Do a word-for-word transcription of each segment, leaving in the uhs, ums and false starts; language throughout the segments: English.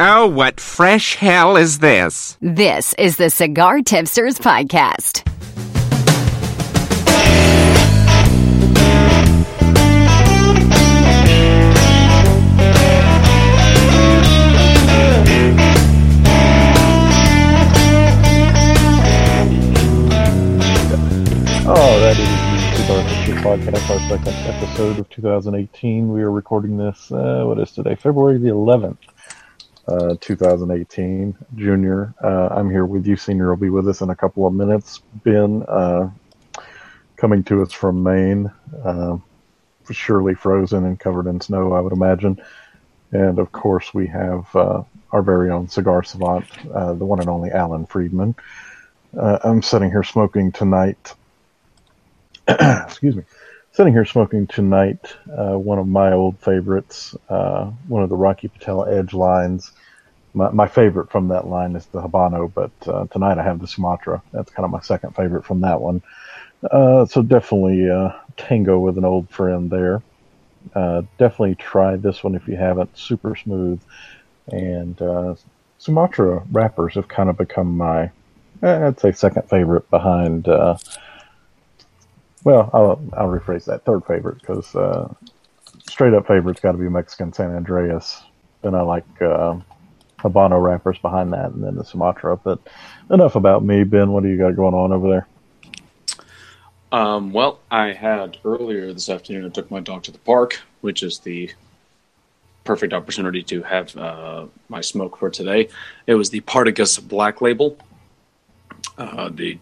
Oh, what fresh hell is this? This is the Cigar Tipsters Podcast. Oh, that is the Cigar Tipsters Podcast, our second episode of two thousand eighteen. We are recording this, uh, what is today? February the eleventh. Uh, two thousand eighteen. Junior, uh, I'm here with you. Senior will be with us in a couple of minutes. Ben, uh, coming to us from Maine, uh, surely frozen and covered in snow, I would imagine. And, of course, we have uh, our very own cigar savant, uh, the one and only Alan Friedman. Uh, I'm sitting here smoking tonight. Excuse me. Sitting here smoking tonight, uh, one of my old favorites, uh, one of the Rocky Patel Edge lines. My, my favorite from that line is the Habano, but uh, tonight I have the Sumatra. That's kind of my second favorite from that one. Uh, so definitely uh, tango with an old friend there. Uh, definitely try this one if you haven't. Super smooth. And uh, Sumatra wrappers have kind of become my, I'd say, second favorite behind... Uh, Well, I'll, I'll rephrase that. Third favorite, because uh, straight-up favorite's got to be Mexican San Andreas. Then I like uh, Habano wrappers behind that, and then the Sumatra. But enough about me, Ben. What do you got going on over there? Um, well, I had earlier this afternoon, I took my dog to the park, which is the perfect opportunity to have uh, my smoke for today. It was the Partagas Black Label. Uh, the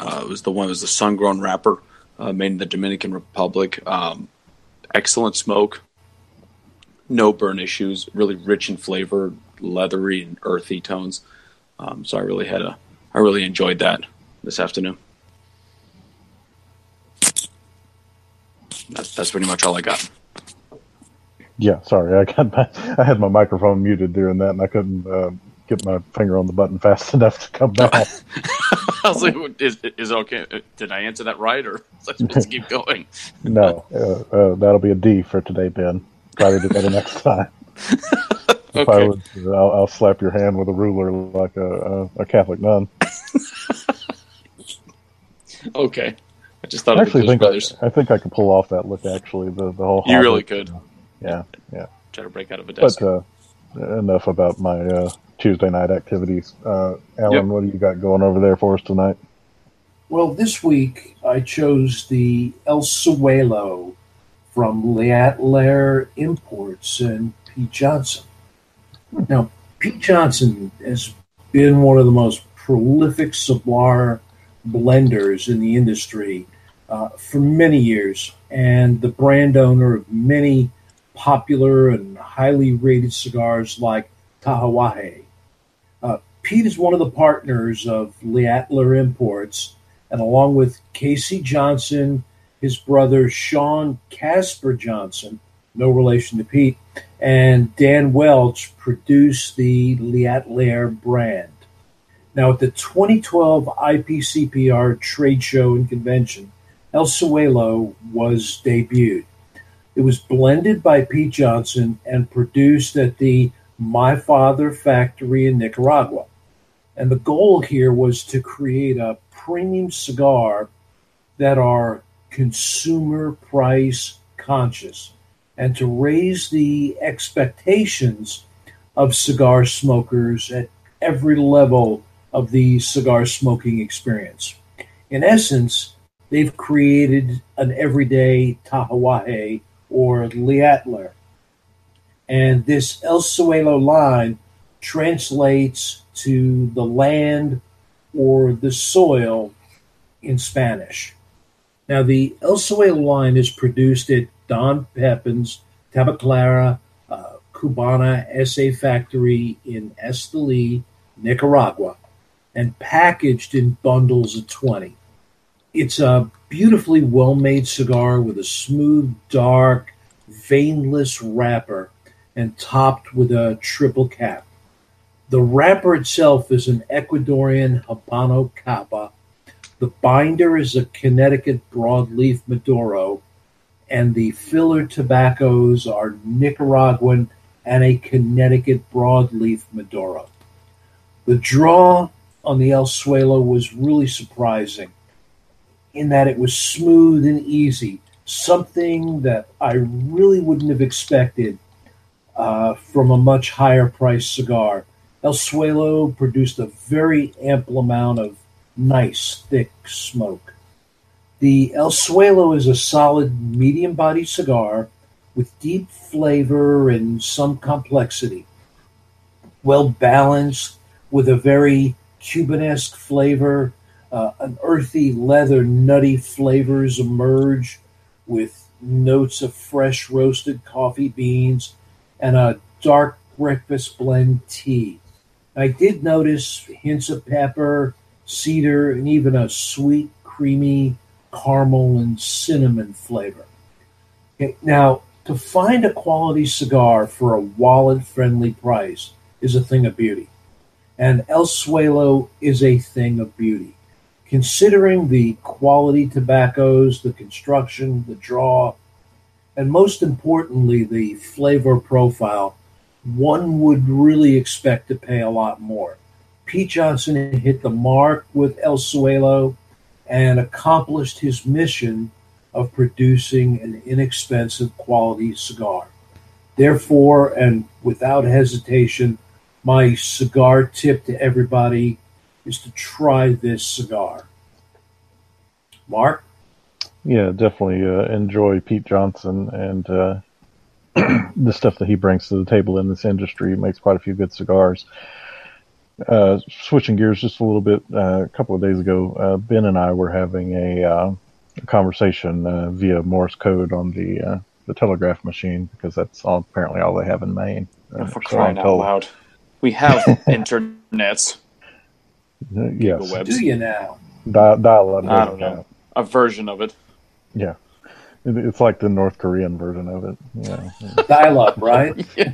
uh, it was the one that was the sun-grown wrapper. Uh, made in the Dominican Republic. Um, excellent smoke. No burn issues. Really rich in flavor, leathery and earthy tones. Um, so I really had a, I really enjoyed that this afternoon. That's, that's pretty much all I got. Yeah, sorry, I got my, I had my microphone muted during that, and I couldn't uh, get my finger on the button fast enough to come back. I was like, is, is okay? Did I answer that right, or let's keep going? No, uh, uh, that'll be a D for today, Ben. Probably do better next time. If okay. I would, I'll, I'll slap your hand with a ruler like a, a, a Catholic nun. Okay, I just thought. I actually think I, I think I could pull off that look. Actually, the the whole. You really could. Yeah, yeah. Try to break out of a desk. But, uh, enough about my. Uh, Tuesday night activities. Uh, Alan, yep. What do you got going over there for us tonight? Well, this week I chose the El Suelo from L'Atelier Imports and Pete Johnson. Hmm. Now, Pete Johnson has been one of the most prolific Cigar blenders in the industry uh, for many years, and the brand owner of many popular and highly rated cigars like Tatuaje. Uh, Pete is one of the partners of L'Atelier Imports, and along with Casey Johnson, his brother Sean Casper Johnson, no relation to Pete, and Dan Welch produce the L'Atelier brand. Now, at the twenty twelve I P C P R trade show and convention, El Suelo was debuted. It was blended by Pete Johnson and produced at the My Father Factory in Nicaragua. And the goal here was to create a premium cigar that are consumer price conscious and to raise the expectations of cigar smokers at every level of the cigar smoking experience. In essence, they've created an everyday Tatuaje or L'Atelier. And this El Suelo line translates to the land or the soil in Spanish. Now, the El Suelo line is produced at Don Pepin's Tabacalera uh, Cubana S A factory in Esteli, Nicaragua, and packaged in bundles of twenty. It's a beautifully well-made cigar with a smooth, dark, veinless wrapper, and topped with a triple cap. The wrapper itself is an Ecuadorian Habano Capa. The binder is a Connecticut broadleaf Maduro, and the filler tobaccos are Nicaraguan and a Connecticut broadleaf Maduro. The draw on the El Suelo was really surprising in that it was smooth and easy, something that I really wouldn't have expected uh, from a much higher priced cigar. El Suelo produced a very ample amount of nice, thick smoke. The El Suelo is a solid medium-body cigar with deep flavor and some complexity, well-balanced with a very Cubanesque flavor. Uh, an earthy, leather, nutty flavors emerge with notes of fresh roasted coffee beans and a dark breakfast blend tea. I did notice hints of pepper, cedar, and even a sweet, creamy caramel and cinnamon flavor. Okay, now, to find a quality cigar for a wallet-friendly price is a thing of beauty. And El Suelo is a thing of beauty. Considering the quality tobaccos, the construction, the draw, and most importantly, the flavor profile, one would really expect to pay a lot more. Pete Johnson hit the mark with El Suelo and accomplished his mission of producing an inexpensive quality cigar. Therefore, and without hesitation, my cigar tip to everybody is to try this cigar. Mark? Yeah, definitely uh, enjoy Pete Johnson and uh, the stuff that he brings to the table in this industry. He makes quite a few good cigars. Uh, switching gears just a little bit, uh, a couple of days ago, uh, Ben and I were having a, uh, a conversation uh, via Morse code on the uh, the telegraph machine, because that's all, apparently all they have in Maine. Uh, if we're crying out loud. We have internets. Yes. Do you now? Di- dial up. I don't know. A version of it. Yeah. It, it's like the North Korean version of it. Yeah. Dial up, right? Yeah.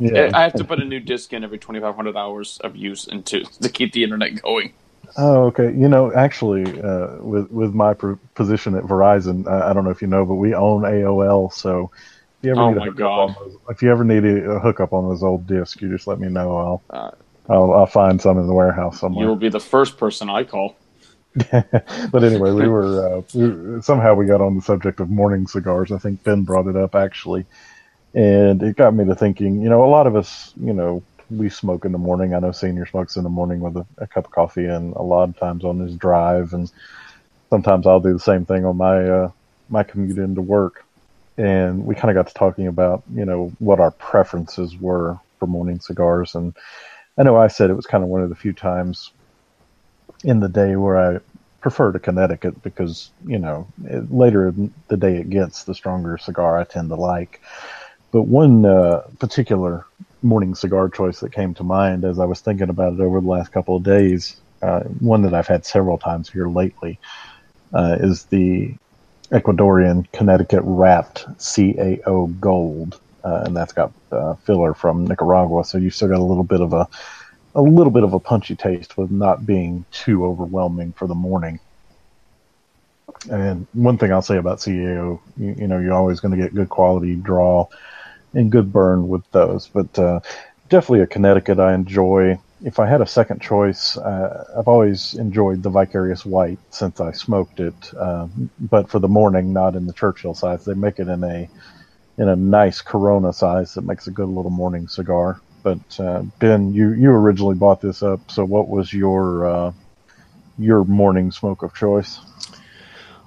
Yeah. I have to put a new disc in every twenty-five hundred hours of use into to keep the internet going. Oh, okay. You know, actually, uh, with with my pr- position at Verizon, I, I don't know if you know, but we own A O L, so if you ever oh need my a God. Those, if you ever need a hookup on those old discs, you just let me know. I'll. Uh, I'll, I'll find some in the warehouse somewhere. You'll be the first person I call. But anyway, we were uh, we, somehow we got on the subject of morning cigars. I think Ben brought it up, actually. And it got me to thinking, you know, a lot of us, you know, we smoke in the morning. I know Senior smokes in the morning with a, a cup of coffee, and a lot of times on his drive. And sometimes I'll do the same thing on my uh, my commute into work. And we kind of got to talking about, you know, what our preferences were for morning cigars. And I know I said it was kind of one of the few times in the day where I prefer to Connecticut because, you know, it, later in the day it gets, the stronger cigar I tend to like. But one uh, particular morning cigar choice that came to mind as I was thinking about it over the last couple of days, uh, one that I've had several times here lately, uh, is the Ecuadorian Connecticut Wrapped C A O Gold. Uh, and that's got uh, filler from Nicaragua, so you've still got a little bit of a, a little bit of a punchy taste, with not being too overwhelming for the morning. And one thing I'll say about C A O, you, you know, you're always going to get good quality draw and good burn with those, but uh, definitely a Connecticut I enjoy. If I had a second choice, uh, I've always enjoyed the Vicarious White since I smoked it, uh, but for the morning, not in the Churchill size. They make it in a in a nice Corona size that makes a good little morning cigar. But uh, Ben, you, you originally bought this up, so what was your uh, your morning smoke of choice?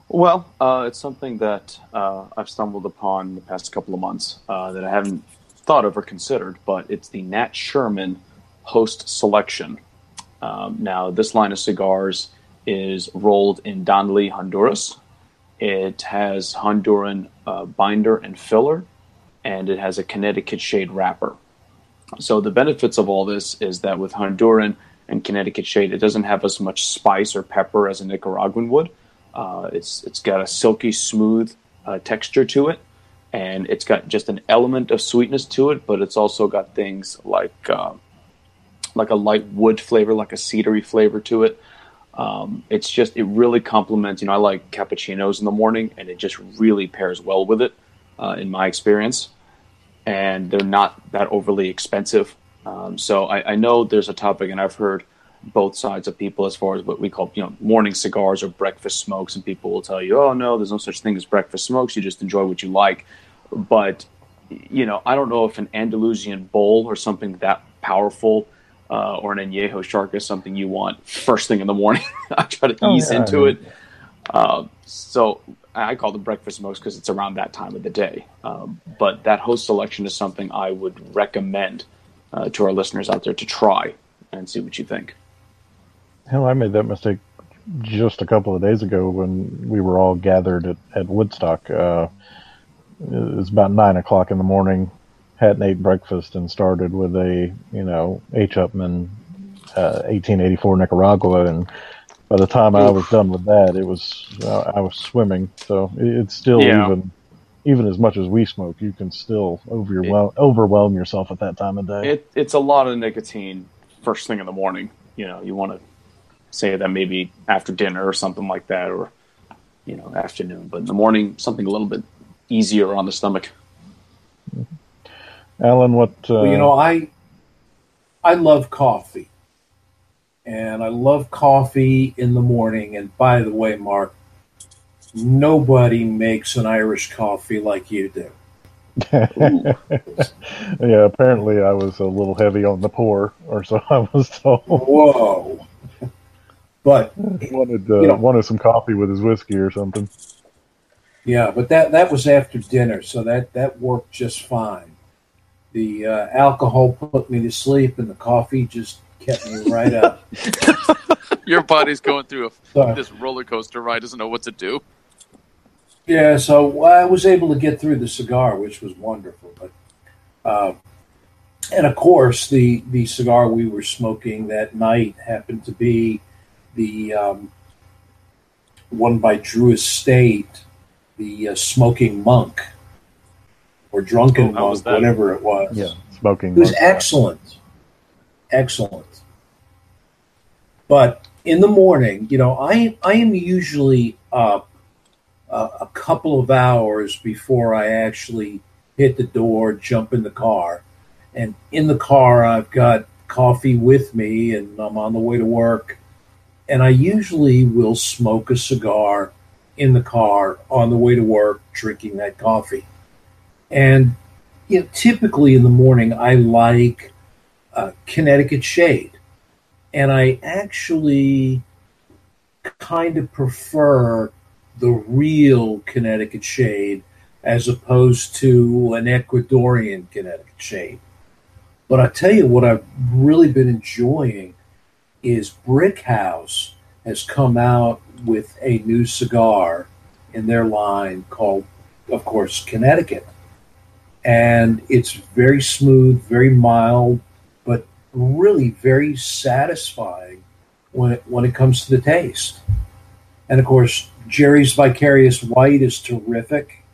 Well, uh, it's something that uh, I've stumbled upon the past couple of months uh, that I haven't thought of or considered, but it's the Nat Sherman Host Selection. Um, now, this line of cigars is rolled in Donley, Honduras. It has Honduran uh, binder and filler, and it has a Connecticut shade wrapper. So the benefits of all this is that with Honduran and Connecticut shade, it doesn't have as much spice or pepper as a Nicaraguan would. Uh, it's it's got a silky, smooth uh, texture to it, and it's got just an element of sweetness to it, but it's also got things like uh, like a light wood flavor, like a cedary flavor to it. Um, it's just, it really complements, you know, I like cappuccinos in the morning, and it just really pairs well with it, uh, in my experience. and they're not that overly expensive. Um, so I, I know there's a topic, and I've heard both sides of people as far as what we call, you know, morning cigars or breakfast smokes, and people will tell you, oh, no, there's no such thing as breakfast smokes. You just enjoy what you like. But, you know, I don't know if an Andalusian bowl or something that powerful uh, or an añejo shark is something you want first thing in the morning. I try to oh, ease yeah, into I mean, it. Uh, so I call them breakfast smokes because it's around that time of the day. Um, but that host selection is something I would recommend uh, to our listeners out there to try and see what you think. Hell, I made that mistake just a couple of days ago when we were all gathered at, at Woodstock. Uh, it was about nine o'clock in the morning, hadn't ate breakfast, and started with a, you know, H. Upman uh, eighteen eighty-four Nicaragua. And by the time Oof. I was done with that, it was uh, I was swimming. So it's still yeah. even even as much as we smoke, you can still overwhelm, it, overwhelm yourself at that time of day. It, it's a lot of nicotine first thing in the morning. You know, you want to say that maybe after dinner or something like that, or, you know, afternoon. But in the morning, something a little bit easier on the stomach. Alan, what... Uh... Well, you know, I I love coffee. And I love coffee in the morning. And by the way, Mark, nobody makes an Irish coffee like you do. Yeah, apparently I was a little heavy on the pour, or so I was told. Whoa. But he wanted, uh, you know, wanted some coffee with his whiskey or something. Yeah, but that, that was after dinner, so that, that worked just fine. The uh, alcohol put me to sleep, and the coffee just kept me right up. Your body's going through a, so, this roller coaster ride, doesn't know what to do. Yeah, so I was able to get through the cigar, which was wonderful. But uh, and, of course, the, the cigar we were smoking that night happened to be the um, one by Drew Estate, the uh, Smoking Monk, or Drunken oh, Monk, whatever it was. Yeah, Smoking Monk. It was monk. excellent. Excellent. But in the morning, you know, I, I am usually up uh, a couple of hours before I actually hit the door, jump in the car. And in the car, I've got coffee with me, and I'm on the way to work. And I usually will smoke a cigar in the car on the way to work, drinking that coffee. And you know, typically in the morning, I like uh, Connecticut Shade. And I actually kind of prefer the real Connecticut Shade as opposed to an Ecuadorian Connecticut Shade. But I tell you what I've really been enjoying is Brick House has come out with a new cigar in their line called, of course, Connecticut. And it's very smooth, very mild, but really very satisfying when it, when it comes to the taste. And, of course, Jerry's Vicarious White is terrific.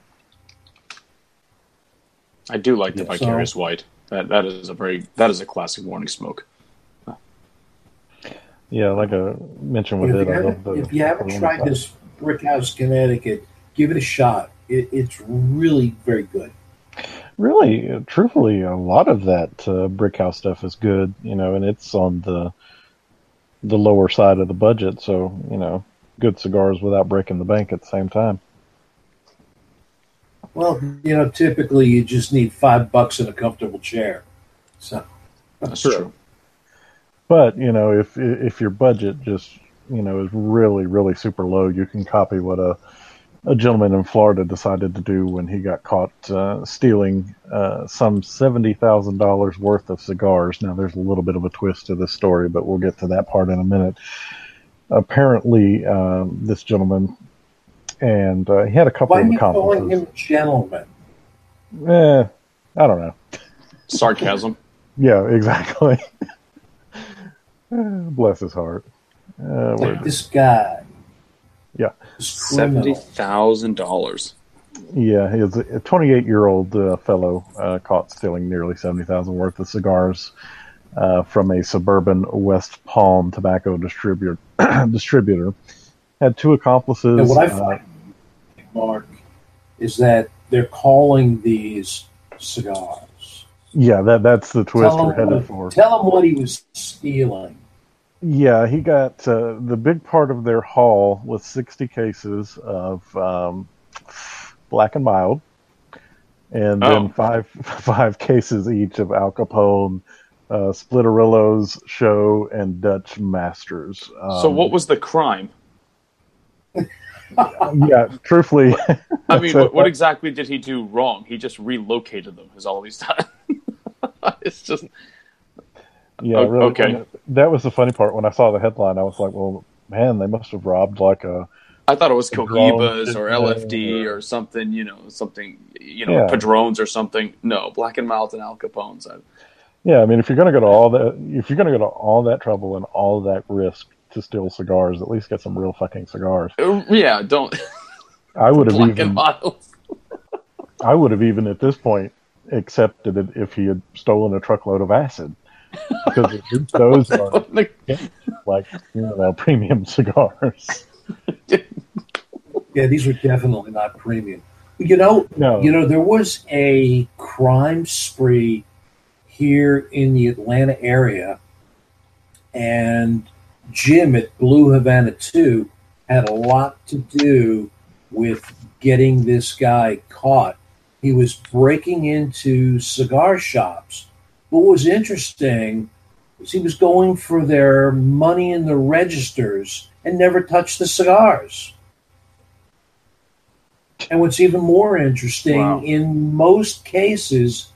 I do like the yeah, Vicarious so. White. That That is a very that is a classic morning smoke. Yeah, like I mentioned with if it. You I love the, if you haven't tried time. this Brick House Connecticut, give it a shot. It, it's really very good. Really, uh, truthfully, a lot of that uh, Brick House stuff is good, you know, and it's on the the lower side of the budget. So, you know, good cigars without breaking the bank at the same time. Well, you know, typically you just need five bucks and a comfortable chair. So that's true. true. But, you know, if if your budget just, you know, is really, really super low, you can copy what a, a gentleman in Florida decided to do when he got caught uh, stealing uh, some seventy thousand dollars worth of cigars. Now, there's a little bit of a twist to this story, but we'll get to that part in a minute. Apparently, um, this gentleman, and uh, he had a couple of accomplices. Why are you calling him gentleman? Eh, I don't know. Sarcasm. Yeah, exactly. Bless his heart. Uh, like this guy. Yeah. seventy thousand dollars. Yeah, he was a twenty-eight-year-old uh, fellow uh, caught stealing nearly seventy thousand dollars worth of cigars uh, from a suburban West Palm tobacco distributor. distributor. Had two accomplices. And what I find, uh, Mark, is that they're calling these cigars. Yeah, that that's the twist we're headed for. Tell him what he was stealing. Yeah, he got uh, the big part of their haul was sixty cases of um, Black and Mild, and oh. then five five cases each of Al Capone, uh, Splitarillos, Show, and Dutch Masters. Um, so, what was the crime? Yeah, truthfully. I mean, what, what exactly did he do wrong? He just relocated them, is all he's done. It's just. Yeah, o- really. Okay. That was the funny part. When I saw the headline, I was like, well, man, they must have robbed like a. I thought it was Cohiba's or L F D or, or something, you know, something, you know, yeah. Padrons or something. No, Black and Mild and Al Capone's. I... Yeah, I mean, if you're going to go to all that, if you're going to go to all that trouble and all that risk to steal cigars, at least get some real fucking cigars. Yeah, don't. I would have even. I would have even at this point accepted it if he had stolen a truckload of acid, because those are like, you know, premium cigars. Yeah, these were definitely not premium. You know, no. you know, there was a crime spree here in the Atlanta area, and Jim at Blue Havana two had a lot to do with getting this guy caught. He was breaking into cigar shops. What was interesting is he was going for their money in the registers and never touched the cigars. And what's even more interesting, wow. in most cases,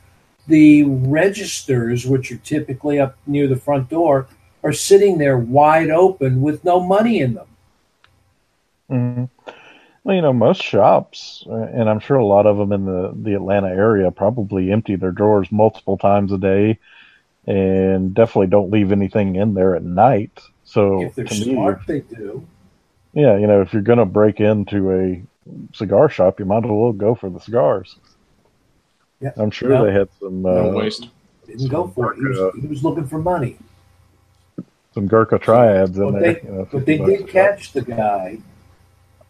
the registers, which are typically up near the front door, are sitting there wide open with no money in them. Mm-hmm. Well, you know, most shops, and I'm sure a lot of them in the, the Atlanta area, probably empty their drawers multiple times a day and definitely don't leave anything in there at night. So if they're smart, me, they do. Yeah, you know, if you're going to break into a cigar shop, you might as well go for the cigars. Yeah, I'm sure no, they had some... Uh, no waste. Didn't some go for it. He was, he was looking for money. Some Gurkha triads in but there. They, you know, but they did catch the guy.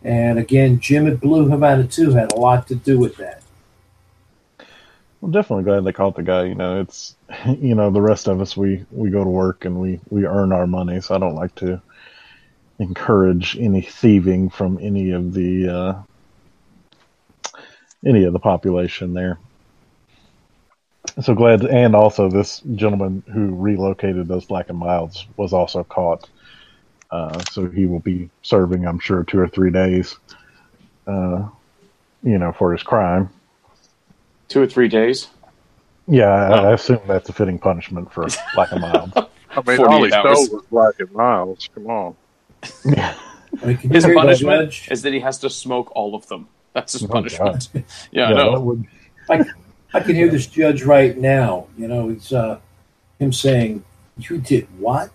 And again, Jim at Blue Havana two had a lot to do with that. I'm definitely glad they caught the guy. You know, it's, you know, the rest of us, we, we go to work and we, we earn our money. So I don't like to encourage any thieving from any of the, uh, any of the population there. So glad. And also this gentleman who relocated those Black and Milds was also caught. Uh, so he will be serving, I'm sure, two or three days, uh, you know, for his crime. Two or three days? Yeah, oh. I, I assume that's a fitting punishment for Black and Miles. I mean, all he stole was Black and Miles. Come on. Yeah. His punishment is that he has to smoke all of them. That's his oh, punishment. God. Yeah, yeah, no. Would... I, I can hear this judge right now. You know, it's uh, him saying, "You did what?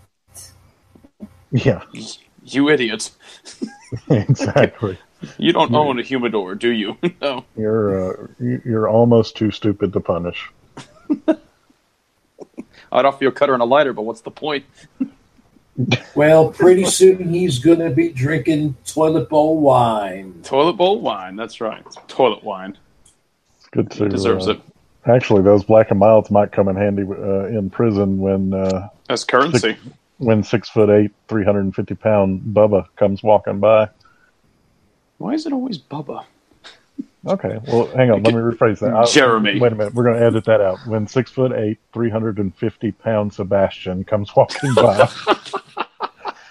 Yeah, you idiot! Exactly. You don't you're, own a humidor, do you? No. You're uh, you're almost too stupid to punish. I'd offer you a cutter and a lighter, but what's the point? Well, pretty soon he's gonna be drinking toilet bowl wine. Toilet bowl wine. That's right. Toilet wine. It's good to. He deserves uh, it. Actually, those Black and Milds might come in handy uh, in prison when uh, as currency. Six- When six foot eight, three hundred and fifty pound Bubba comes walking by. Why is it always Bubba? Okay, well, hang on. Let me rephrase that. I, Jeremy. Wait a minute. We're going to edit that out. When six foot eight, three hundred and fifty pound Sebastian comes walking by.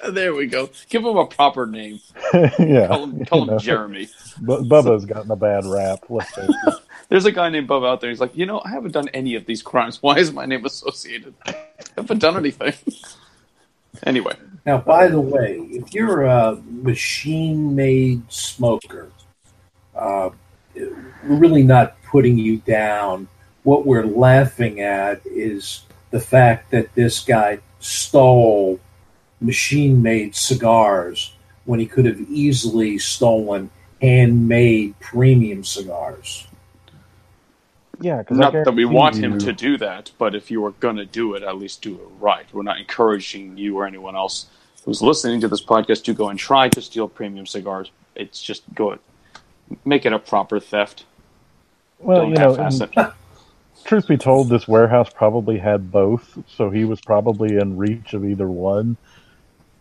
There we go. Give him a proper name. Yeah. Call him, call him know, Jeremy. B- Bubba's gotten a bad rap. Let's say. There's a guy named Bubba out there. He's like, you know, I haven't done any of these crimes. Why is my name associated? I haven't done anything. Anyway. Now, by the way, if you're a machine-made smoker, uh, we're really not putting you down. What we're laughing at is the fact that this guy stole machine-made cigars when he could have easily stolen handmade premium cigars. Yeah, not that we want him to do that, but if you are going to do it, at least do it right. We're not encouraging you or anyone else who's listening to this podcast to go and try to steal premium cigars. It's just go make it a proper theft. Well, don't you know, and, truth be told, this warehouse probably had both, so he was probably in reach of either one.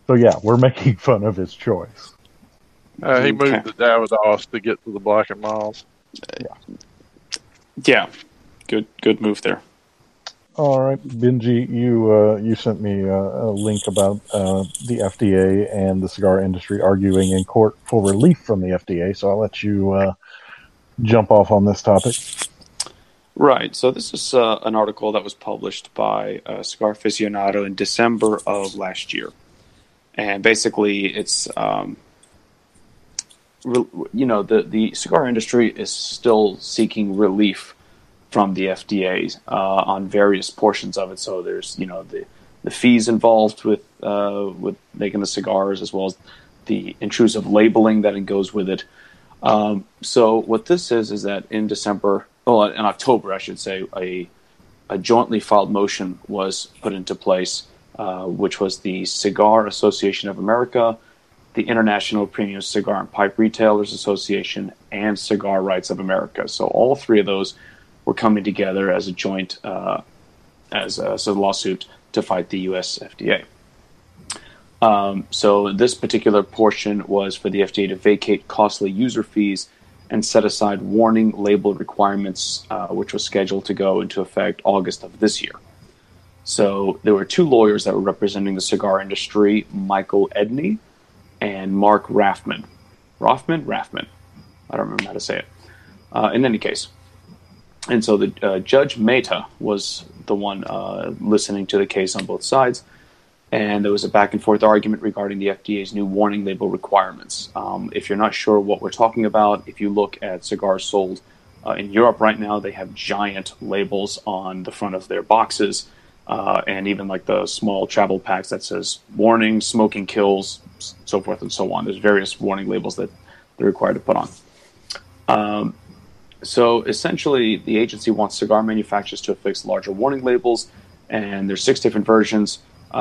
So yeah, we're making fun of his choice. Uh, he moved okay. to Davidoff to get to the Black and Miles. Yeah. Yeah. Good good move there. All right, Benji, you uh, you sent me uh, a link about uh, the F D A and the cigar industry arguing in court for relief from the F D A, so I'll let you uh, jump off on this topic. Right, so this is uh, an article that was published by uh, Cigar Aficionado in December of last year. And basically, it's, um, re- you know, the, the cigar industry is still seeking relief from the F D A uh, on various portions of it. So there's, you know, the, the fees involved with uh, with making the cigars, as well as the intrusive labeling that it goes with it. Um, so what this is, is that in December, well, in October, I should say, a, a jointly filed motion was put into place, Uh, which was the Cigar Association of America, the International Premium Cigar and Pipe Retailers Association, and Cigar Rights of America. So all three of those were coming together as a joint uh, as a, as a lawsuit to fight the U S F D A. Um, so this particular portion was for the F D A to vacate costly user fees and set aside warning label requirements, uh, which was scheduled to go into effect August of this year. So there were two lawyers that were representing the cigar industry, Michael Edney and Mark Raffman. Raffman? Raffman. I don't remember how to say it. Uh, in any case. And so the uh, Judge Mehta was the one uh, listening to the case on both sides. And there was a back and forth argument regarding the F D A's new warning label requirements. Um, if you're not sure what we're talking about, if you look at cigars sold uh, in Europe right now, they have giant labels on the front of their boxes. Uh, and even like the small travel packs that says warning, smoking kills, so forth and so on. There's various warning labels that they're required to put on. Um, so essentially, the agency wants cigar manufacturers to affix larger warning labels, and there's six different versions,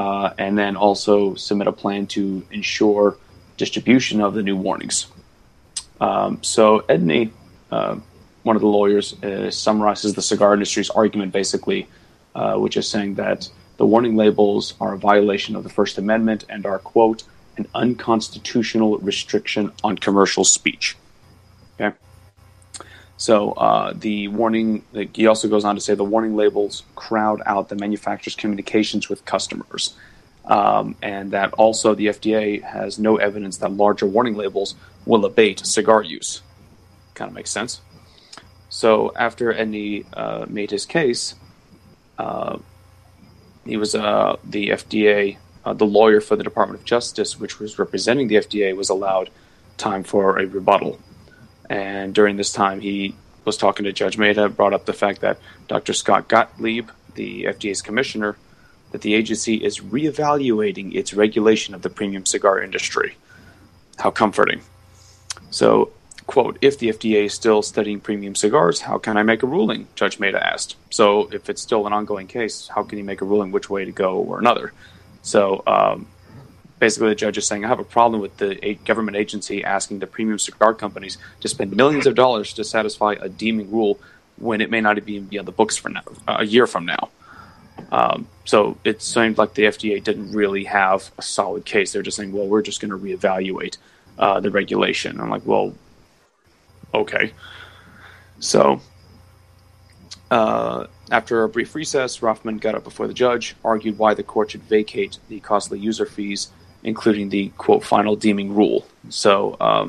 uh, and then also submit a plan to ensure distribution of the new warnings. Um, so Edney, uh, one of the lawyers, uh, summarizes the cigar industry's argument basically, Uh, which is saying that the warning labels are a violation of the First Amendment and are, quote, an unconstitutional restriction on commercial speech. Okay. So uh, the warning, like, he also goes on to say the warning labels crowd out the manufacturer's communications with customers. Um, and that also the F D A has no evidence that larger warning labels will abate cigar use. Kind of makes sense. So after Edney uh, made his case, Uh, he was uh, the F D A, uh, the lawyer for the Department of Justice, which was representing the F D A, was allowed time for a rebuttal. And during this time, he was talking to Judge Mehta, brought up the fact that Doctor Scott Gottlieb, the F D A's commissioner, that the agency is reevaluating its regulation of the premium cigar industry. How comforting. So, quote, if the F D A is still studying premium cigars, how can I make a ruling? Judge Mehta asked. So if it's still an ongoing case, how can you make a ruling which way to go or another? So um, basically the judge is saying, I have a problem with the government agency asking the premium cigar companies to spend millions of dollars to satisfy a deeming rule when it may not even be on the books for now, uh, a year from now. Um, so it seemed like the F D A didn't really have a solid case. They're just saying, well, we're just going to reevaluate uh, the regulation. I'm like, well, okay. So, uh, after a brief recess, Raffman got up before the judge, argued why the court should vacate the costly user fees, including the, quote, final deeming rule. So, um,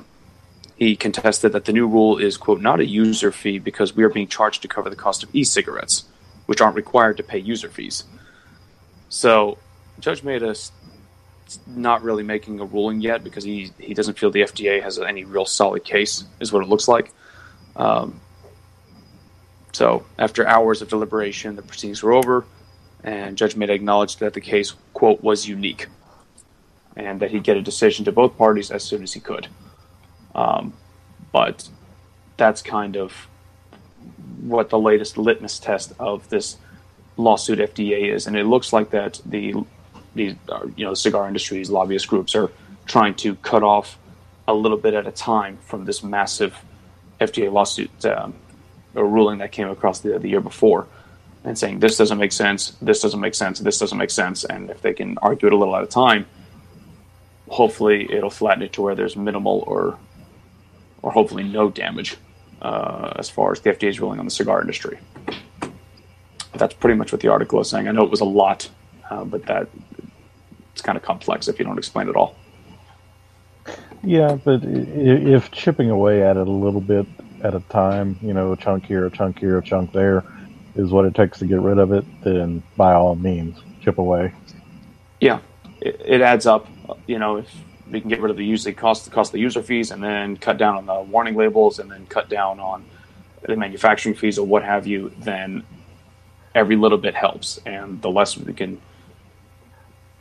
he contested that the new rule is, quote, not a user fee because we are being charged to cover the cost of e-cigarettes, which aren't required to pay user fees. So, Judge Mehta not really making a ruling yet because he, he doesn't feel the F D A has any real solid case, is what it looks like. Um, so after hours of deliberation, the proceedings were over, and Judge Mehta acknowledged that the case, quote, was unique, and that he'd get a decision to both parties as soon as he could. Um, but that's kind of what the latest litmus test of this lawsuit F D A is, and it looks like that the These, you know, the cigar industry's lobbyist groups are trying to cut off a little bit at a time from this massive F D A lawsuit um, or ruling that came across the, the year before. and saying, this doesn't make sense, this doesn't make sense, this doesn't make sense. And if they can argue it a little at a time, hopefully it'll flatten it to where there's minimal or or hopefully no damage uh, as far as the F D A's ruling on the cigar industry. But that's pretty much what the article is saying. I know it was a lot, uh, but that it's kind of complex if you don't explain it all. Yeah, but if chipping away at it a little bit at a time, you know, a chunk here, a chunk here, a chunk there, is what it takes to get rid of it, then by all means, chip away. Yeah, it, it adds up. You know, if we can get rid of the usually cost, the cost of the user fees, and then cut down on the warning labels, and then cut down on the manufacturing fees or what have you, then every little bit helps. And the less we can...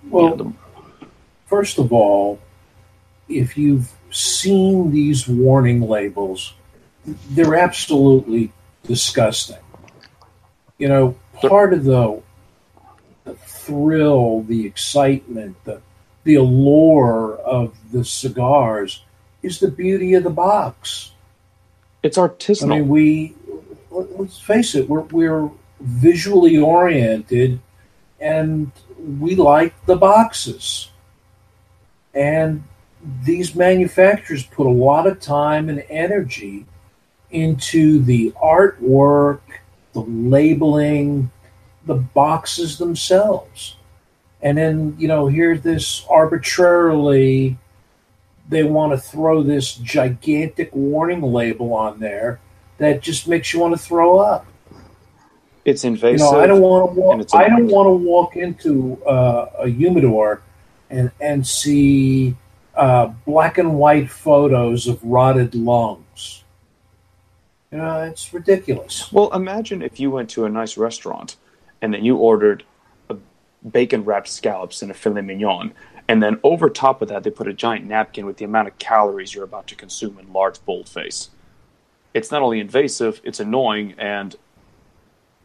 Well, you know, the... first of all, if you've seen these warning labels, they're absolutely disgusting. You know, part of the, the thrill, the excitement, the, the allure of the cigars is the beauty of the box. It's artisanal. I mean, we, let's face it, we're, we're visually oriented, and we like the boxes. And these manufacturers put a lot of time and energy into the artwork, the labeling, the boxes themselves. And then, you know, here this arbitrarily, they want to throw this gigantic warning label on there that just makes you want to throw up. It's invasive. You know, I don't want to walk, I don't want to walk into uh, a humidor and, and see uh, black and white photos of rotted lungs. You know, it's ridiculous. Well, imagine if you went to a nice restaurant and then you ordered a bacon-wrapped scallops and a filet mignon, and then over top of that they put a giant napkin with the amount of calories you're about to consume in large, bold face. It's not only invasive, it's annoying, and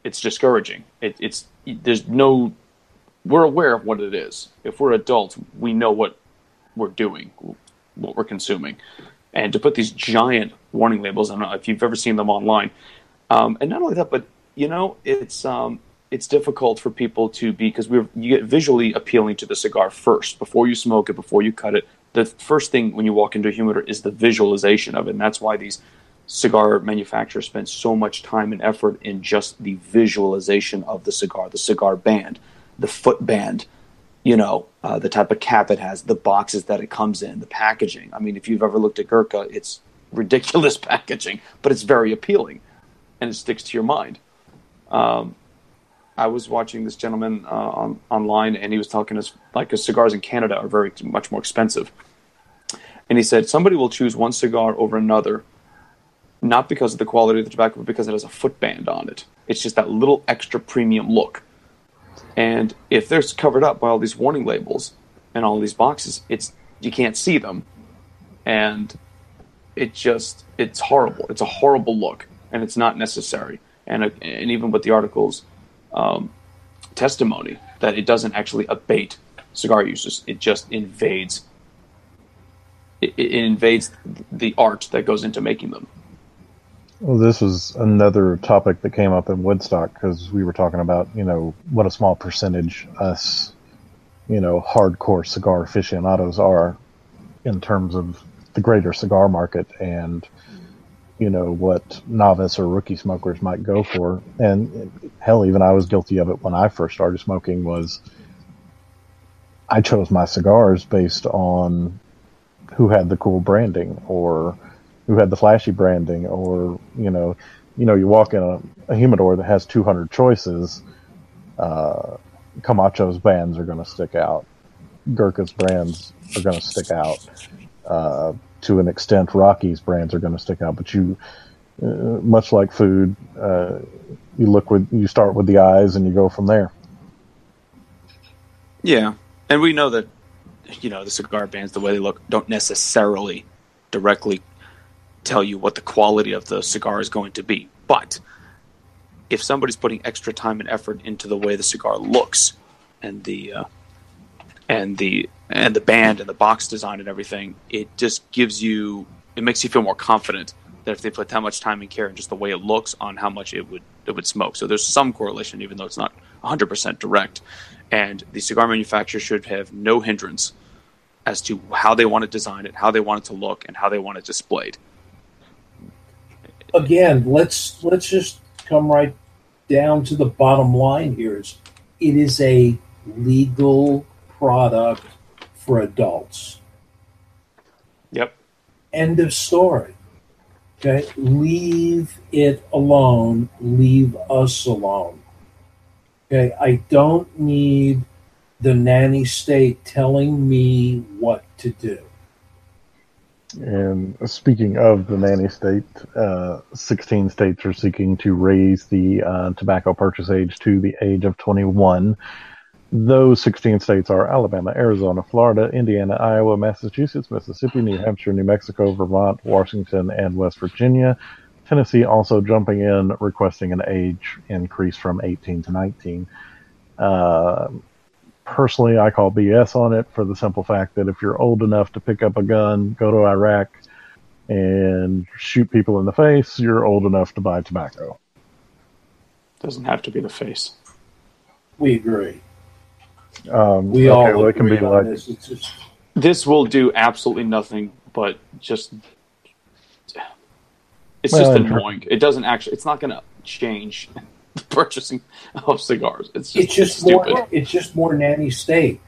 it's discouraging. It, it's there's no... We're aware of what it is. If we're adults, we know what we're doing, what we're consuming. And to put these giant warning labels, I don't know if you've ever seen them online. Um, and not only that, but, you know, it's um, it's difficult for people to be, because we're you get visually appealing to the cigar first. Before you smoke it, before you cut it, the first thing when you walk into a humidor is the visualization of it. And that's why these cigar manufacturers spend so much time and effort in just the visualization of the cigar, the cigar band, the foot band, you know, uh, the type of cap it has, the boxes that it comes in, the packaging. I mean, if you've ever looked at Gurkha, it's ridiculous packaging, but it's very appealing, and it sticks to your mind. Um, I was watching this gentleman uh, on, online, and he was talking to, like, his cigars in Canada are very much more expensive. And he said, somebody will choose one cigar over another, not because of the quality of the tobacco, but because it has a footband on it. It's just that little extra premium look. And if they're covered up by all these warning labels and all these boxes, it's you can't see them, and it just it's horrible. It's a horrible look, and it's not necessary. And uh, and even with the article's um, testimony that it doesn't actually abate cigar users, it just invades. It, it invades the art that goes into making them. Well, this was another topic that came up in Woodstock, because we were talking about, you know, what a small percentage us, you know, hardcore cigar aficionados are in terms of the greater cigar market and, you know, what novice or rookie smokers might go for. And hell, even I was guilty of it when I first started smoking. Was I chose my cigars based on who had the cool branding or who had the flashy branding, or, you know, you know, you walk in a, a humidor that has two hundred choices, uh, Camacho's bands are going to stick out. Gurkha's brands are going to stick out. Uh, to an extent, Rocky's brands are going to stick out, but you, uh, much like food, uh, you look with, you start with the eyes and you go from there. Yeah. And we know that, you know, the cigar bands, the way they look, don't necessarily directly tell you what the quality of the cigar is going to be. But if somebody's putting extra time and effort into the way the cigar looks and the uh, and the and the band and the box design and everything, it just gives you it makes you feel more confident that if they put that much time and care and just the way it looks on how much it would it would smoke. So there's some correlation, even though it's not one hundred percent direct. And the cigar manufacturer should have no hindrance as to how they want to design it, how they want it to look, and how they want it displayed. Again, let's let's just come right down to the bottom line here. Is it is a legal product for adults. Yep. End of story. Okay, leave it alone. Leave us alone. Okay, I don't need the nanny state telling me what to do. And speaking of the nanny state, uh, sixteen states are seeking to raise the uh, tobacco purchase age to the age of twenty-one. Those sixteen states are Alabama, Arizona, Florida, Indiana, Iowa, Massachusetts, Mississippi, New Hampshire, New Mexico, Vermont, Washington, and West Virginia. Tennessee also jumping in, requesting an age increase from eighteen to nineteen. Uh, personally, I call B S on it for the simple fact that if you're old enough to pick up a gun, go to Iraq, and shoot people in the face, you're old enough to buy tobacco. Doesn't have to be the face. We agree. Um, we okay, all well, it can be like this. Just... this will do absolutely nothing but just it's well, just annoying. It doesn't actually it's not going to change the purchasing of cigars. It's just, it's just stupid. More it's just more nanny state.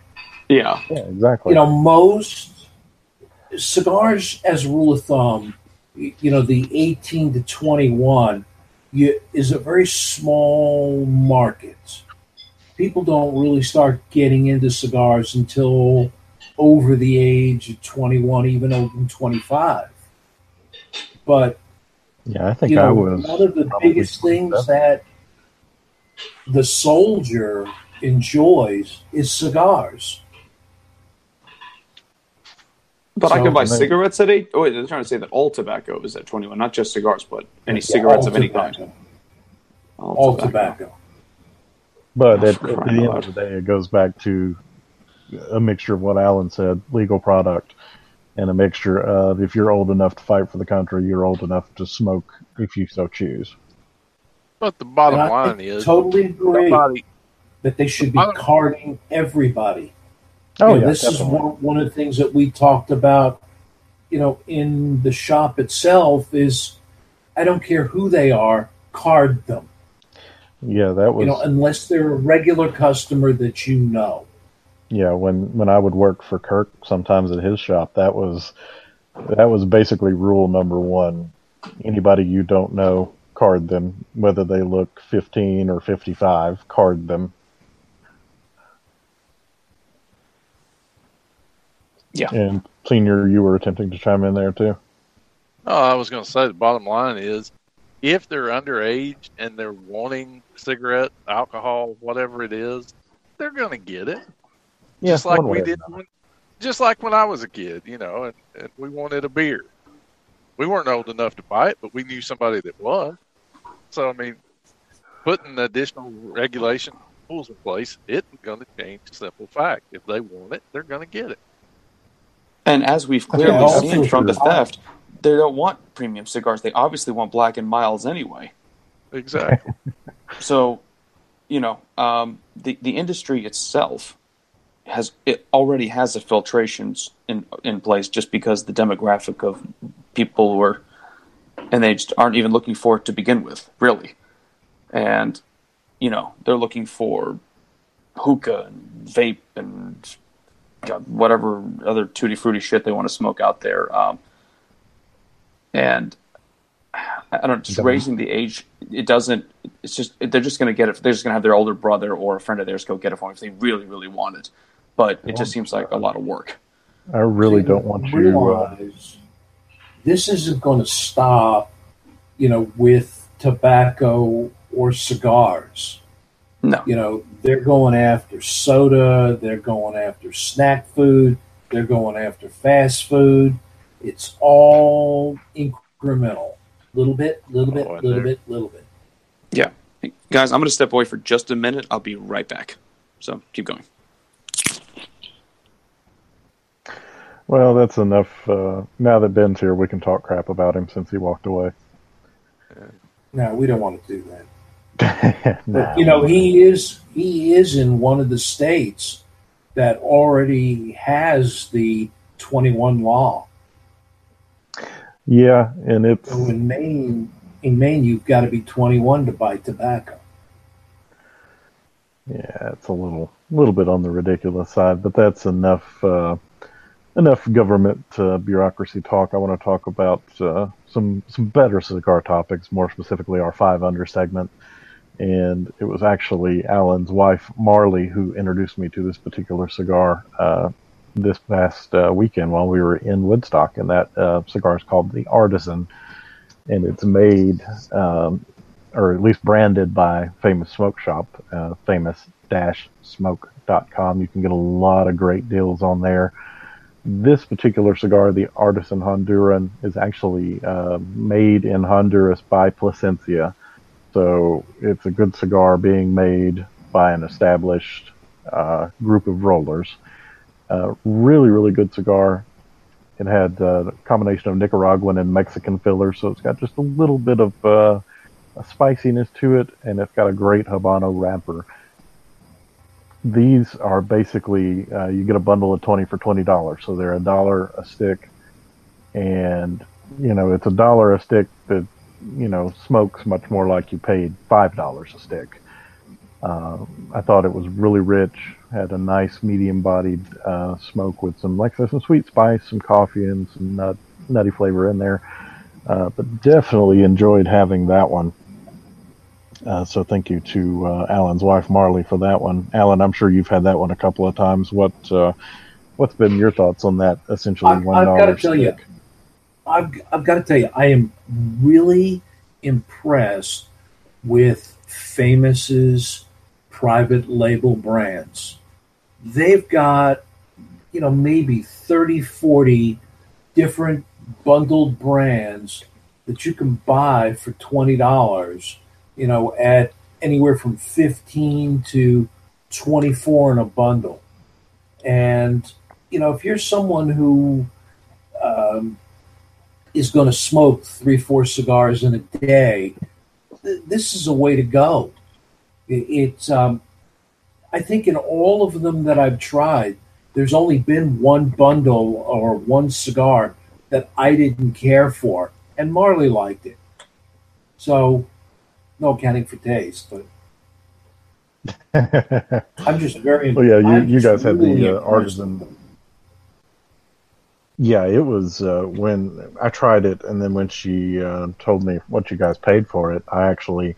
Yeah. Yeah, exactly. You know, most cigars as a rule of thumb, you know, the eighteen to twenty-one you, is a very small market. People don't really start getting into cigars until over the age of twenty-one, even over twenty-five. But yeah, I think you know, I was one of the biggest things that the soldier enjoys is cigars. But so, I can buy cigarettes at eight. Oh, wait, they're trying to say that all tobacco is at twenty-one, not just cigars, but any yeah, cigarettes of tobacco. any kind. All, all tobacco. tobacco. But at, at the end of the day, it goes back to a mixture of what Alan said, legal product, and a mixture of if you're old enough to fight for the country, you're old enough to smoke if you so choose. But the bottom and line I is... totally agree somebody, that they should be carding everybody. Oh, you know, yeah, this definitely. is one, one of the things that we talked about, you know, in the shop itself is, I don't care who they are, card them. Yeah, that was... You know, unless they're a regular customer that you know. Yeah, when, when I would work for Kirk sometimes at his shop, that was that was basically rule number one. Anybody you don't know, card them. Whether they look fifteen or fifty-five, card them. Yeah. And Senior, you were attempting to chime in there too? Oh, I was going to say the bottom line is, if they're underage and they're wanting cigarette, alcohol, whatever it is, they're going to get it. Yeah, just like we did, when, just like when I was a kid, you know, and, and we wanted a beer. We weren't old enough to buy it, but we knew somebody that was. So I mean, putting additional regulation rules in place isn't going to change the simple fact. If they want it, they're going to get it. And as we've clearly yeah, seen from the theft. They don't want premium cigars. They obviously want Black and Milds anyway. Exactly. So, you know, um, the the industry itself has it already has the filtrations in in place just because the demographic of people who are and they just aren't even looking for it to begin with, really. And you know, they're looking for hookah and vape and God, whatever other tutti frutti shit they want to smoke out there. Um, And I don't just raising the age. It doesn't. It's just they're just going to get it. They're just going to have their older brother or a friend of theirs go get it for them if they really, really want it. But it just seems like a lot of work. I really don't want you to realize this isn't going to stop. You know, with tobacco or cigars. No. You know, they're going after soda. They're going after snack food. They're going after fast food. It's all incremental. Little bit, little bit, oh, little bit, little bit. Yeah. Hey, guys, I'm going to step away for just a minute. I'll be right back. So keep going. Well, that's enough. Uh, now that Ben's here, we can talk crap about him since he walked away. No, we don't want to do that. No. But, you know, he is he is in one of the states that already has the twenty-one law. Yeah, and it's... So in Maine, in Maine, you've got to be twenty-one to buy tobacco. Yeah, it's a little little bit on the ridiculous side, but that's enough uh, enough government uh, bureaucracy talk. I want to talk about uh, some some better cigar topics, more specifically our Five Under segment. And it was actually Alan's wife, Marley, who introduced me to this particular cigar uh, this past uh, weekend while we were in Woodstock. And that uh, cigar is called the Artisan, and it's made... Um, or at least branded by Famous Smoke Shop, uh, famous dash smoke dot com. You can get a lot of great deals on there. This particular cigar, the Artisan Honduran, is actually uh, made in Honduras by Placencia. So it's a good cigar being made by an established uh, group of rollers. Uh, really, really good cigar. It had uh, a combination of Nicaraguan and Mexican fillers, so it's got just a little bit of... Uh, a spiciness to it, and it's got a great Habano wrapper. These are basically, uh, you get a bundle of twenty for twenty dollars, so they're a dollar a stick, and, you know, it's a dollar a stick that, you know, smokes much more like you paid five dollars a stick. Uh, I thought it was really rich, had a nice medium-bodied uh, smoke with some, like I said, some sweet spice, some coffee, and some nut, nutty flavor in there. Uh, but definitely enjoyed having that one. Uh, so thank you to uh, Alan's wife, Marley, for that one. Alan, I'm sure you've had that one a couple of times. What, uh, what's been your thoughts on that essentially one dollar I've, I've got to tell you, I've, I've got to tell you, I am really impressed with Famous's private label brands. They've got, you know, maybe thirty, forty different bundled brands that you can buy for twenty dollars, you know, at anywhere from fifteen to twenty-four in a bundle. And, you know, if you're someone who um, is going to smoke three, four cigars in a day, th- this is a way to go. It's, it, um, I think in all of them that I've tried, there's only been one bundle or one cigar that I didn't care for, and Marley liked it. So, no accounting for taste, but I'm just very... Well, yeah, you, you guys had really the uh, Artisan. Yeah, it was uh, when I tried it, and then when she uh, told me what you guys paid for it, I actually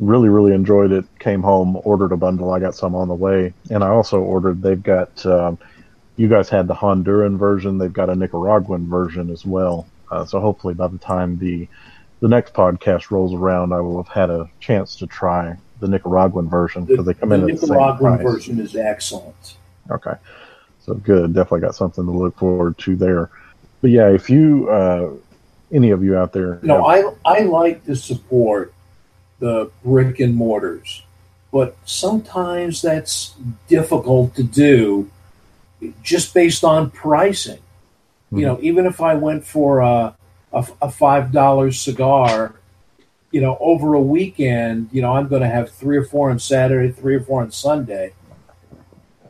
really, really enjoyed it, came home, ordered a bundle, I got some on the way, and I also ordered, they've got... Um, you guys had the Honduran version. They've got a Nicaraguan version as well. Uh, so hopefully by the time the the next podcast rolls around, I will have had a chance to try the Nicaraguan version because they come in at the same price. The Nicaraguan version is excellent. Okay. So good. Definitely got something to look forward to there. But yeah, if you, uh, any of you out there. No, have- I I like to support the brick and mortars, but sometimes that's difficult to do just based on pricing. You know, even if I went for a, a, a five dollar cigar, you know, over a weekend, you know, I'm going to have three or four on Saturday, three or four on Sunday.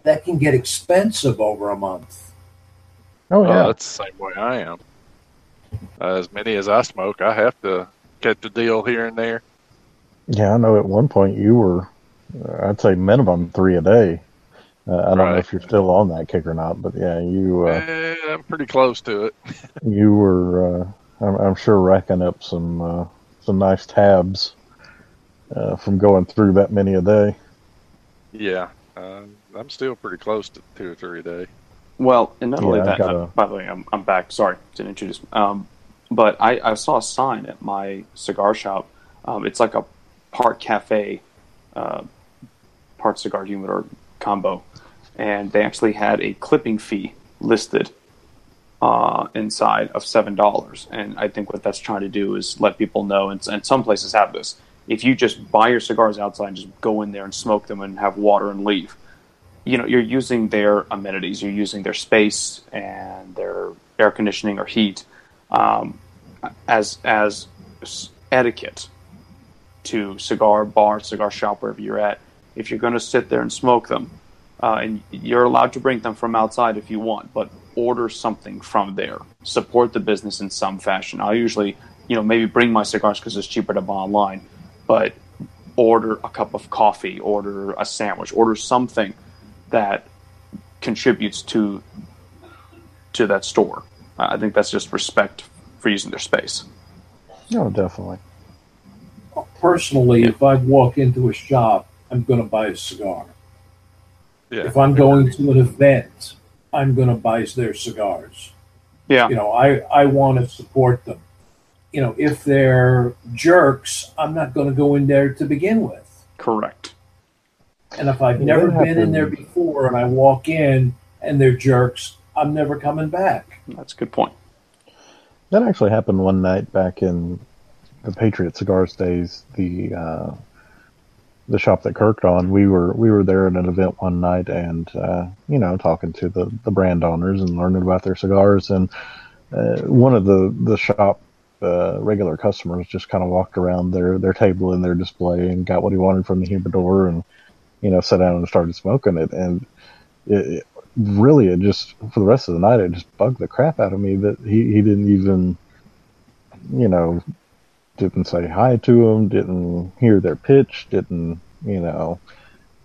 That can get expensive over a month. Oh, yeah. Uh, that's the same way I am. Uh, as many as I smoke, I have to cut the deal here and there. Yeah, I know at one point you were, uh, I'd say minimum three a day. Uh, I don't right. know if you're still on that kick or not, but yeah, you. Uh, eh, I'm pretty close to it. You were, uh, I'm, I'm sure, racking up some uh, some nice tabs uh, from going through that many a day. Yeah, uh, I'm still pretty close to two or three a day. Well, and not only yeah, that, gotta... uh, by the way, I'm, I'm back. Sorry, didn't introduce me. Um, but I, I saw a sign at my cigar shop. Um, it's like a part cafe, uh, part cigar humidor combo. And they actually had a clipping fee listed uh, inside of seven dollars. And I think what that's trying to do is let people know, and, and some places have this, if you just buy your cigars outside and just go in there and smoke them and have water and leave, you know, you're using their amenities, you're using their space and their air conditioning or heat um, as as etiquette to cigar bar, cigar shop, wherever you're at. If you're going to sit there and smoke them, uh, and you're allowed to bring them from outside if you want, but order something from there. Support the business in some fashion. I usually, you know, maybe bring my cigars because it's cheaper to buy online, but order a cup of coffee, order a sandwich, order something that contributes to to that store. I think that's just respect for using their space. No, definitely. Personally, yeah. If I walk into a shop, I'm going to buy a cigar. Yeah. If I'm going to an event, I'm going to buy their cigars. Yeah. You know, I, I want to support them. You know, if they're jerks, I'm not going to go in there to begin with. Correct. And if I've never been in there before and I walk in and they're jerks, I'm never coming back. That's a good point. That actually happened one night back in the Patriot Cigars days, the uh, the shop that Kirk's on. We were we were there at an event one night and, uh, you know, talking to the, the brand owners and learning about their cigars. And uh, one of the, the shop Uh, regular customers just kind of walked around their, their table and their display and got what he wanted from the humidor and, you know, sat down and started smoking it. And it, it really, it just, for the rest of the night, it just bugged the crap out of me that he, he didn't even, you know, didn't say hi to them, didn't hear their pitch, didn't, you know,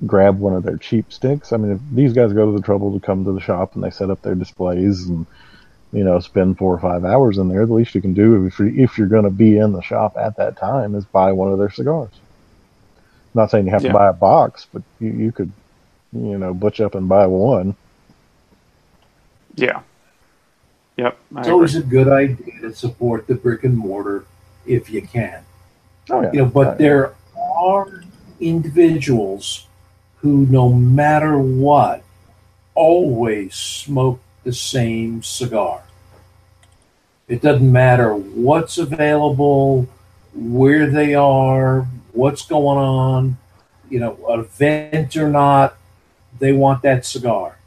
grab one of their cheap sticks. I mean, if these guys go to the trouble to come to the shop and they set up their displays and, you know, spend four or five hours in there, the least you can do if you're, if you're going to be in the shop at that time is buy one of their cigars. I'm not saying you have yeah. to buy a box, but you, you could, you know, butch up and buy one. Yeah. Yep. I it's agree. Always a good idea to support the brick and mortar if you can. Oh, yeah. You know, but right. There are individuals who, no matter what, always smoke the same cigar. It doesn't matter what's available, where they are, what's going on, you know, an event or not, they want that cigar.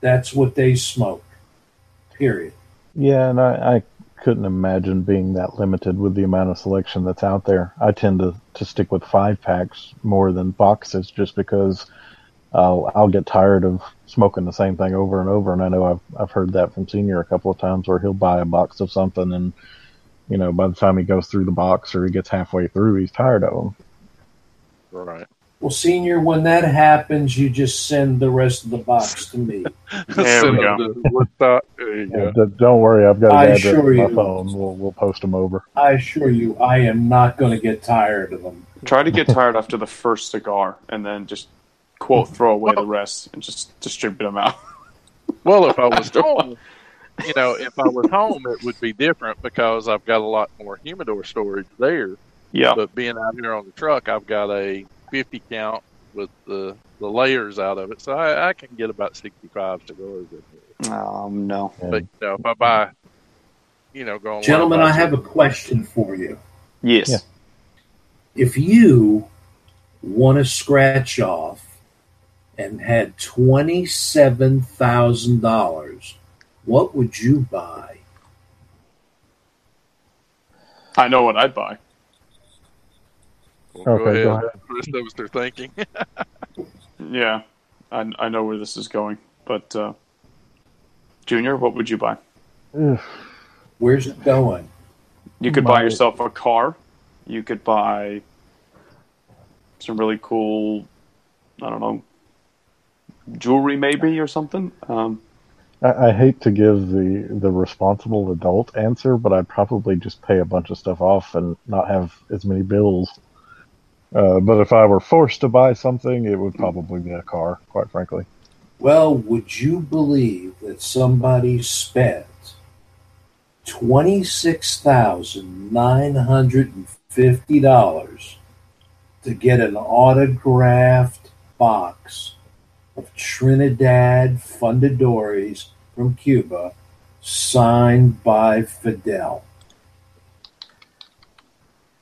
That's what they smoke, period. Yeah, and I, I couldn't imagine being that limited with the amount of selection that's out there. I tend to, to stick with five packs more than boxes just because I'll, I'll get tired of smoking the same thing over and over, and I know I've I've heard that from Senior a couple of times where he'll buy a box of something and, you know, by the time he goes through the box or he gets halfway through, he's tired of them. Right. Well, Senior, when that happens, you just send the rest of the box to me. There we go. The, there you go. D- don't worry, I've got an address on my phone. We'll, we'll post them over. I assure you, I am not going to get tired of them. Try to get tired after the first cigar and then just quote, throw away well, the rest and just distribute them out. Well, if I was home, you know, if I was home, it would be different because I've got a lot more humidor storage there. Yeah. But being out here on the truck, I've got a fifty count with the the layers out of it, so I, I can get about sixty-five cigars in here. Um, no. But you know, if I buy, you know, go on. Gentlemen, I have a question for you. Yes. Yeah. If you want to scratch off and had twenty-seven thousand dollars, what would you buy? I know what I'd buy. Well, okay, go ahead. Go ahead. Chris knows they're thinking. Yeah, I, I know where this is going. But, uh, Junior, what would you buy? Where's it going? You could buy yourself a car. You could buy some really cool, I don't know, jewelry maybe or something. Um, I, I hate to give the, the responsible adult answer, but I'd probably just pay a bunch of stuff off and not have as many bills. Uh, but if I were forced to buy something, it would probably be a car, quite frankly. Well, would you believe that somebody spent twenty-six thousand nine hundred fifty dollars to get an autographed box of Trinidad Fundadores from Cuba, signed by Fidel?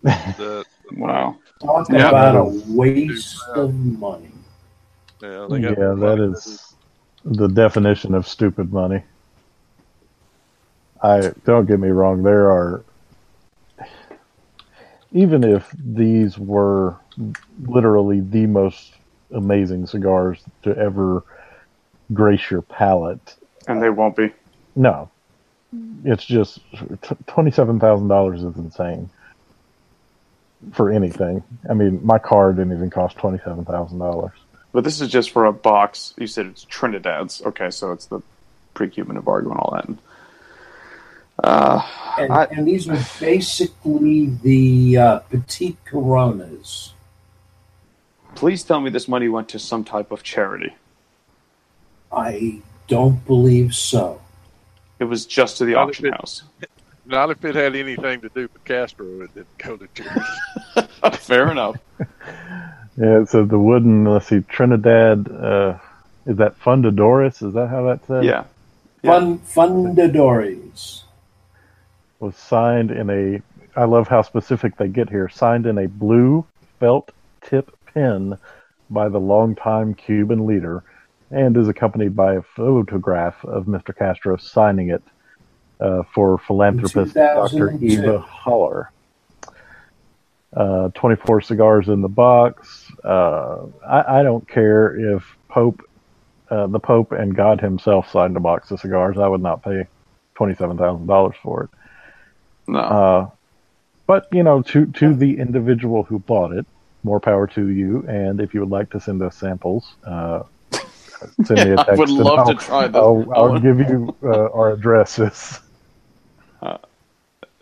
The, wow. Talk yeah, about a waste of money. Yeah, they got yeah that is the definition of stupid money. I don't get me wrong. There are, even if these were literally the most amazing cigars to ever grace your palate, and they won't be. No, it's just twenty-seven thousand dollars is insane for anything. I mean, my car didn't even cost twenty-seven thousand dollars. But this is just for a box. You said it's Trinidad's. Okay, so it's the pre-Cuban embargo and all that. Uh, and, I, and these are basically the uh, petite Coronas. Please tell me this money went to some type of charity. I don't believe so. It was just to the not auction it, house. Not if it had anything to do with Castro. It didn't go to church. Fair enough. Yeah, so the wooden, let's see, Trinidad, uh, is that Fundadores? Is that how that's said? Yeah. Fun, yeah. Fundadores. Was signed in a, I love how specific they get here, signed in a blue felt tip pen by the longtime Cuban leader, and is accompanied by a photograph of Mister Castro signing it uh, for philanthropist Doctor Eva Holler. Uh, twenty-four cigars in the box. Uh, I, I don't care if Pope, uh, the Pope and God himself signed a box of cigars. I would not pay twenty-seven thousand dollars for it. No. Uh, but, you know, to, to the individual who bought it, more power to you. And if you would like to send us samples, uh, send yeah, me a text. I would love I'll, to try that. I'll, I'll give you uh, our addresses. Uh,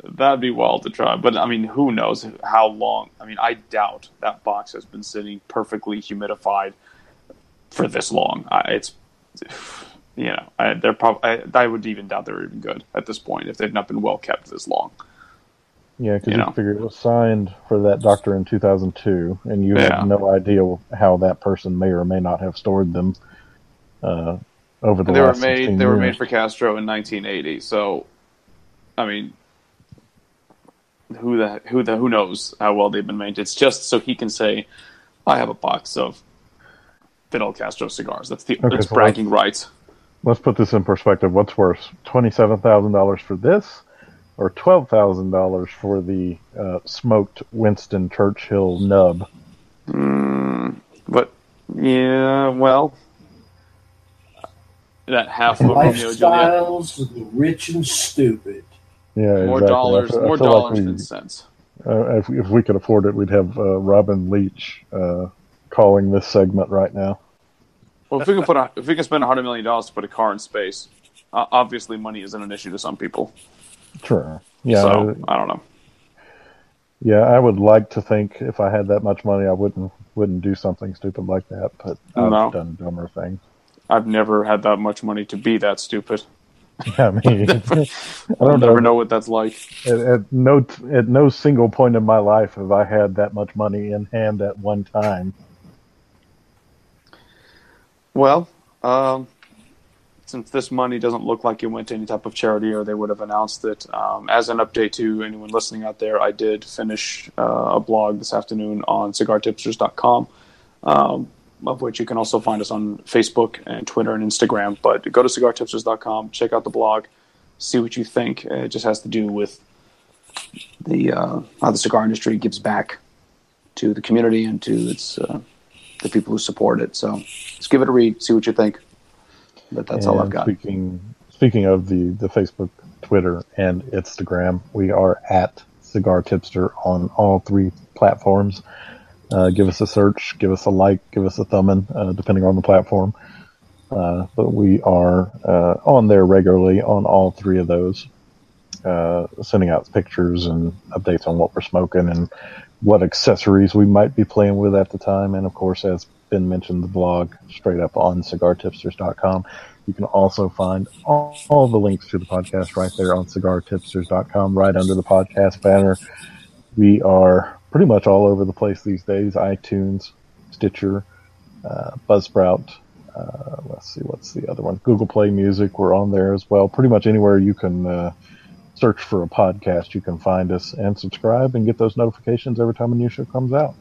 that'd be wild to try, but I mean, who knows how long? I mean, I doubt that box has been sitting perfectly humidified for this long. I, it's, you know, I, they're probably. I, I would even doubt they're even good at this point if they've not been well kept this long. Yeah, because you, you know? Figure it was signed for that doctor in two thousand two, and you yeah. have no idea how that person may or may not have stored them. Uh, over the they last were made. They years. were made for Castro in nineteen eighty. So, I mean, who the who the who knows how well they've been made? It's just so he can say, "I have a box of Fidel Castro cigars." That's the okay, that's so bragging let's, rights. Let's put this in perspective. What's worse, twenty-seven thousand dollars for this, or twelve thousand dollars for the uh, smoked Winston Churchill nub? Mm, but yeah, well. That half of lifestyles, of the rich and stupid. Yeah, more exactly. dollars, I feel, more I feel dollars like we, than cents. Uh, if, if we could afford it, we'd have uh, Robin Leach uh, calling this segment right now. Well, if we can put, a, if we can spend a hundred million dollars to put a car in space, uh, obviously money isn't an issue to some people. Sure. Yeah. So, I, I don't know. Yeah, I would like to think if I had that much money, I wouldn't wouldn't do something stupid like that. But I've no. done dumber things. I've never had that much money to be that stupid. Yeah, I mean, I don't I'll never know. know what that's like. At, at no, at no single point in my life have I had that much money in hand at one time. Well, um, since this money doesn't look like it went to any type of charity, or they would have announced it. Um, as an update to anyone listening out there, I did finish uh, a blog this afternoon on cigar tipsters dot com. Um, of which you can also find us on Facebook and Twitter and Instagram. But go to cigar tipsters dot com, check out the blog, see what you think. It just has to do with the uh, how the cigar industry gives back to the community and to its uh, the people who support it. So just give it a read, see what you think. But that's and all I've got. Speaking, speaking of the, the Facebook, Twitter, and Instagram, we are at Cigar Tipster on all three platforms. Uh, give us a search, give us a like, give us a thumbin', uh, depending on the platform. Uh, but we are uh, on there regularly on all three of those, uh, sending out pictures and updates on what we're smoking and what accessories we might be playing with at the time. And, of course, as Ben mentioned, the blog straight up on cigar tipsters dot com. You can also find all, all the links to the podcast right there on cigar tipsters dot com, right under the podcast banner. We are pretty much all over the place these days. iTunes, Stitcher, uh, Buzzsprout. Uh, let's see, what's the other one? Google Play Music, we're on there as well. Pretty much anywhere you can uh, search for a podcast, you can find us and subscribe and get those notifications every time a new show comes out.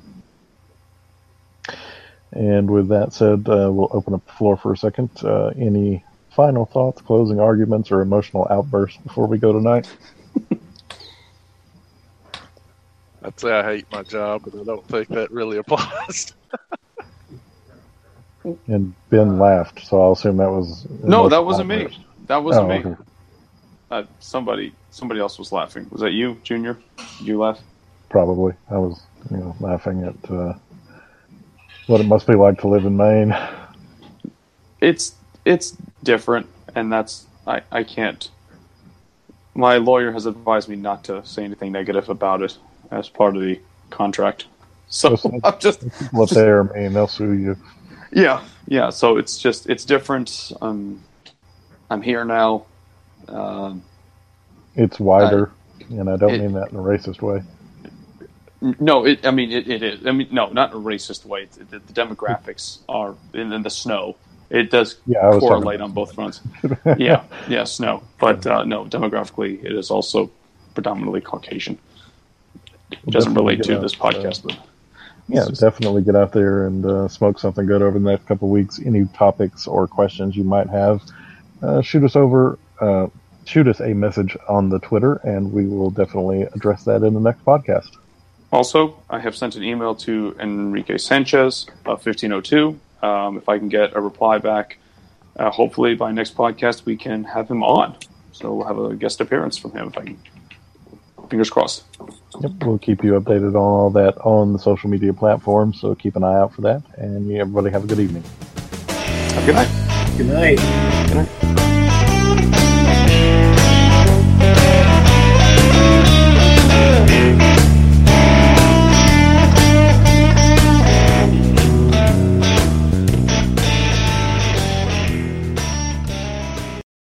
And with that said, uh, we'll open up the floor for a second. Uh, any final thoughts, closing arguments, or emotional outbursts before we go tonight? I'd say I hate my job, but I don't think that really applies. And Ben laughed, so I'll assume that was... No, that wasn't outburst. me. That wasn't oh, me. Okay. Uh, somebody somebody else was laughing. Was that you, Junior? Did you laugh? Probably. I was you know, laughing at uh, what it must be like to live in Maine. It's it's different, and that's... I, I can't... My lawyer has advised me not to say anything negative about it as part of the contract. So I'm just... What they are, Maine, they'll sue you. Yeah, yeah. So it's just... It's different. Um, I'm here now. Um, it's wider, I, and I don't it, mean that in a racist way. No, it, I mean it, it is. I mean, no, not in a racist way. It, it, the demographics are in, in the snow. It does yeah, correlate on both fronts. yeah, yeah, snow. But uh, no, demographically, it is also predominantly Caucasian. It doesn't definitely relate to out, this podcast, uh, but yeah, just, definitely get out there and uh, smoke something good over the next couple of weeks. Any topics or questions you might have, uh, shoot us over. Uh, shoot us a message on the Twitter, and we will definitely address that in the next podcast. Also, I have sent an email to Enrique Sanchez of fifteen oh two. Um, if I can get a reply back, uh, hopefully by next podcast we can have him on. So we'll have a guest appearance from him if I can. Fingers crossed. Yep, we'll keep you updated on all that on the social media platforms, so keep an eye out for that. And yeah, everybody have a good evening. Have a good night. Good night. Good night.